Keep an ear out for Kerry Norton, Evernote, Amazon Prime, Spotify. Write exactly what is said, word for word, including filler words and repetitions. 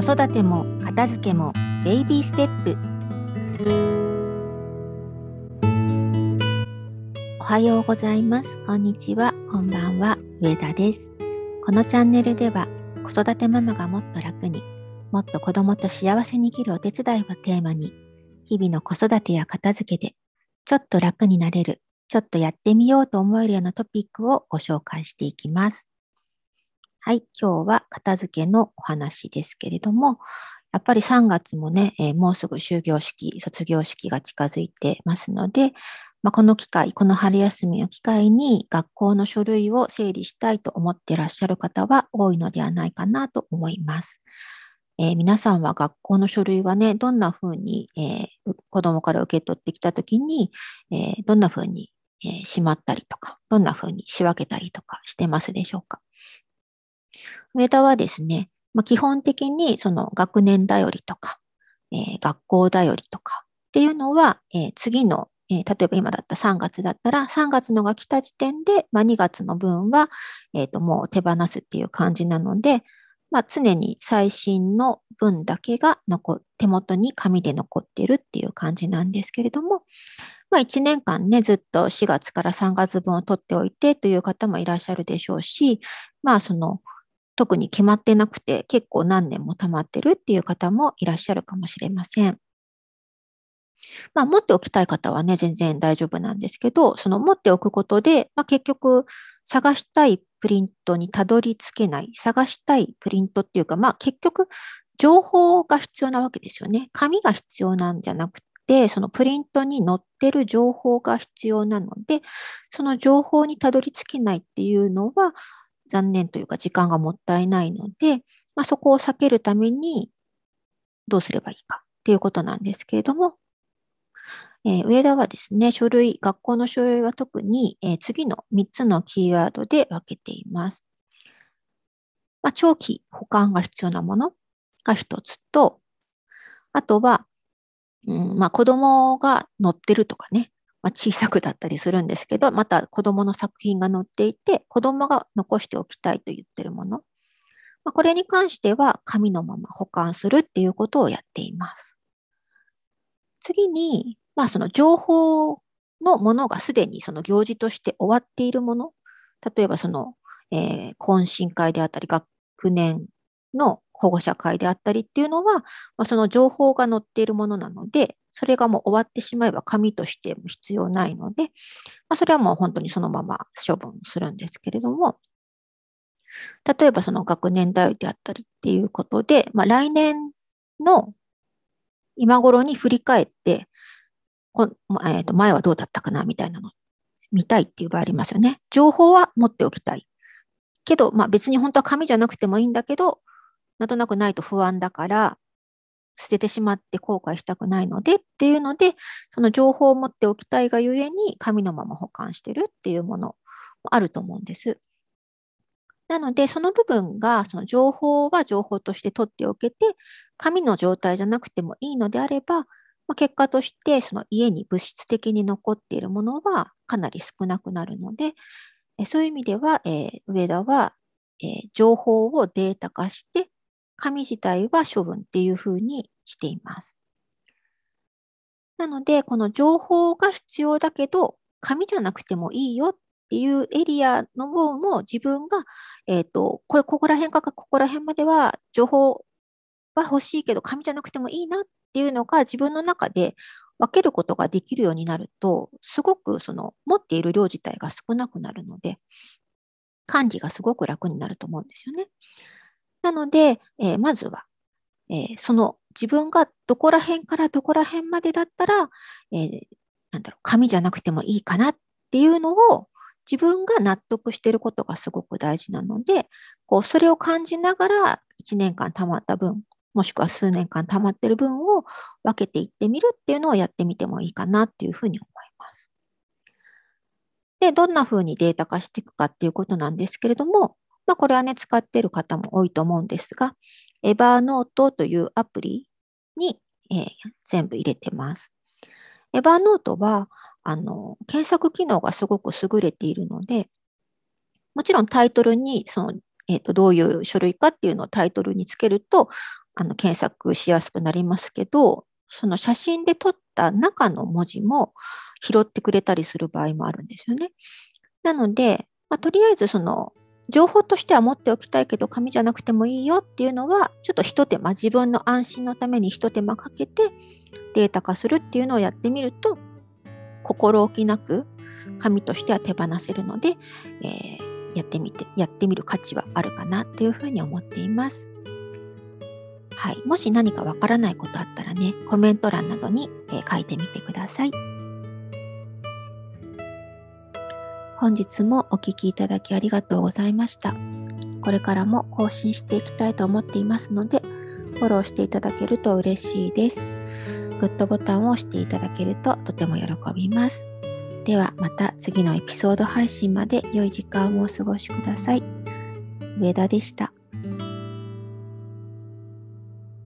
子育ても片付けもベイビーステップ。おはようございます、こんにちは、こんばんは、上田です。このチャンネルでは子育てママがもっと楽に、もっと子供と幸せに生きるお手伝いをテーマに、日々の子育てや片付けでちょっと楽になれる、ちょっとやってみようと思えるようなトピックをご紹介していきます。はい、今日は片付けのお話ですけれども、やっぱりさんがつもね、えー、もうすぐ終業式、卒業式が近づいてますので、まあ、この機会、この春休みを機会に学校の書類を整理したいと思っていらっしゃる方は多いのではないかなと思います。えー、皆さんは学校の書類はね、どんな風に、えー、子どもから受け取ってきたときに、えー、どんな風に、えー、しまったりとか、どんな風に仕分けたりとかしてますでしょうか。上田はですね、まあ、基本的にその学年頼りとか、えー、学校頼りとかっていうのは、えー、次の、えー、例えば今だったさんがつだったら、さんがつのが来た時点で、まあ、にがつの分は、えーと、もう手放すっていう感じなので、まあ、常に最新の分だけが残手元に紙で残っているっていう感じなんですけれども、まあ、いちねんかんね、ずっとしがつからさんがつぶんを取っておいてという方もいらっしゃるでしょうし、まあその特に決まってなくて結構何年も溜まってるっていう方もいらっしゃるかもしれません。まあ、持っておきたい方はね、全然大丈夫なんですけど、その持っておくことで、まあ、結局探したいプリントにたどり着けない、探したいプリントっていうか、まあ、結局情報が必要なわけですよね。紙が必要なんじゃなくて、そのプリントに載ってる情報が必要なので、その情報にたどり着けないっていうのは残念というか時間がもったいないので、まあ、そこを避けるためにどうすればいいかっていうことなんですけれども、えー、上田はですね、書類、学校の書類は特に、えー、次のみっつのキーワードで分けています。まあ、長期保管が必要なものがひとつと、あとは、うんまあ、子供が載ってるとかね、まあ、小さくだったりするんですけど、また子供の作品が載っていて、子供が残しておきたいと言ってるもの、まあ、これに関しては紙のまま保管するっていうことをやっています。次に、まあ、その情報のものがすでにその行事として終わっているもの、例えばその、えー、懇親会であったり、学年の保護者会であったりっていうのは、まあ、その情報が載っているものなので、それがもう終わってしまえば紙としても必要ないので、まあ、それはもう本当にそのまま処分するんですけれども、例えばその学年代であったりっていうことで、まあ、来年の今頃に振り返って、こえー、と前はどうだったかなみたいなの見たいっていう場合ありますよね。情報は持っておきたいけど、まあ、別に本当は紙じゃなくてもいいんだけど、なんとなくないと不安だから捨ててしまって後悔したくないのでっていうので、その情報を持っておきたいがゆえに紙のまま保管してるっていうものもあると思うんです。なのでその部分が、その情報は情報として取っておけて、紙の状態じゃなくてもいいのであれば、結果としてその家に物質的に残っているものはかなり少なくなるので、そういう意味では、えー、上田は、えー、情報をデータ化して紙自体は処分っていうふうにしています。なのでこの情報が必要だけど紙じゃなくてもいいよっていうエリアの方も自分が、えーと、これここら辺からここら辺までは情報は欲しいけど紙じゃなくてもいいなってっていうのが自分の中で分けることができるようになると、すごくその持っている量自体が少なくなるので、管理がすごく楽になると思うんですよね。なので、えー、まずは、えー、その自分がどこら辺からどこら辺までだったら、えー、なんだろう、紙じゃなくてもいいかなっていうのを自分が納得していることがすごく大事なので、こうそれを感じながらいちねんかん溜まった分、もしくは数年間溜まってる分を分けていってみるっていうのをやってみてもいいかなっていうふうに思います。で、どんなふうにデータ化していくかっていうことなんですけれども、まあ、これはね、使ってる方も多いと思うんですが、Evernote というアプリに、えー、全部入れてます。Evernote はあの検索機能がすごく優れているので、もちろんタイトルにその、えーと、どういう書類かっていうのをタイトルにつけると、あの検索しやすくなりますけど、その写真で撮った中の文字も拾ってくれたりする場合もあるんですよね。なので、まあ、とりあえずその情報としては持っておきたいけど紙じゃなくてもいいよっていうのはちょっと一手間、自分の安心のために一手間かけてデータ化するっていうのをやってみると、心置きなく紙としては手放せるので、えー、やってみて、やってみる価値はあるかなっていうふうに思っています。はい、もし何かわからないことあったらね、コメント欄などに、えー、書いてみてください。本日もお聞きいただきありがとうございました。これからも更新していきたいと思っていますので、フォローしていただけると嬉しいです。グッドボタンを押していただけるととても喜びます。ではまた次のエピソード配信まで良い時間をお過ごしください。上田でした。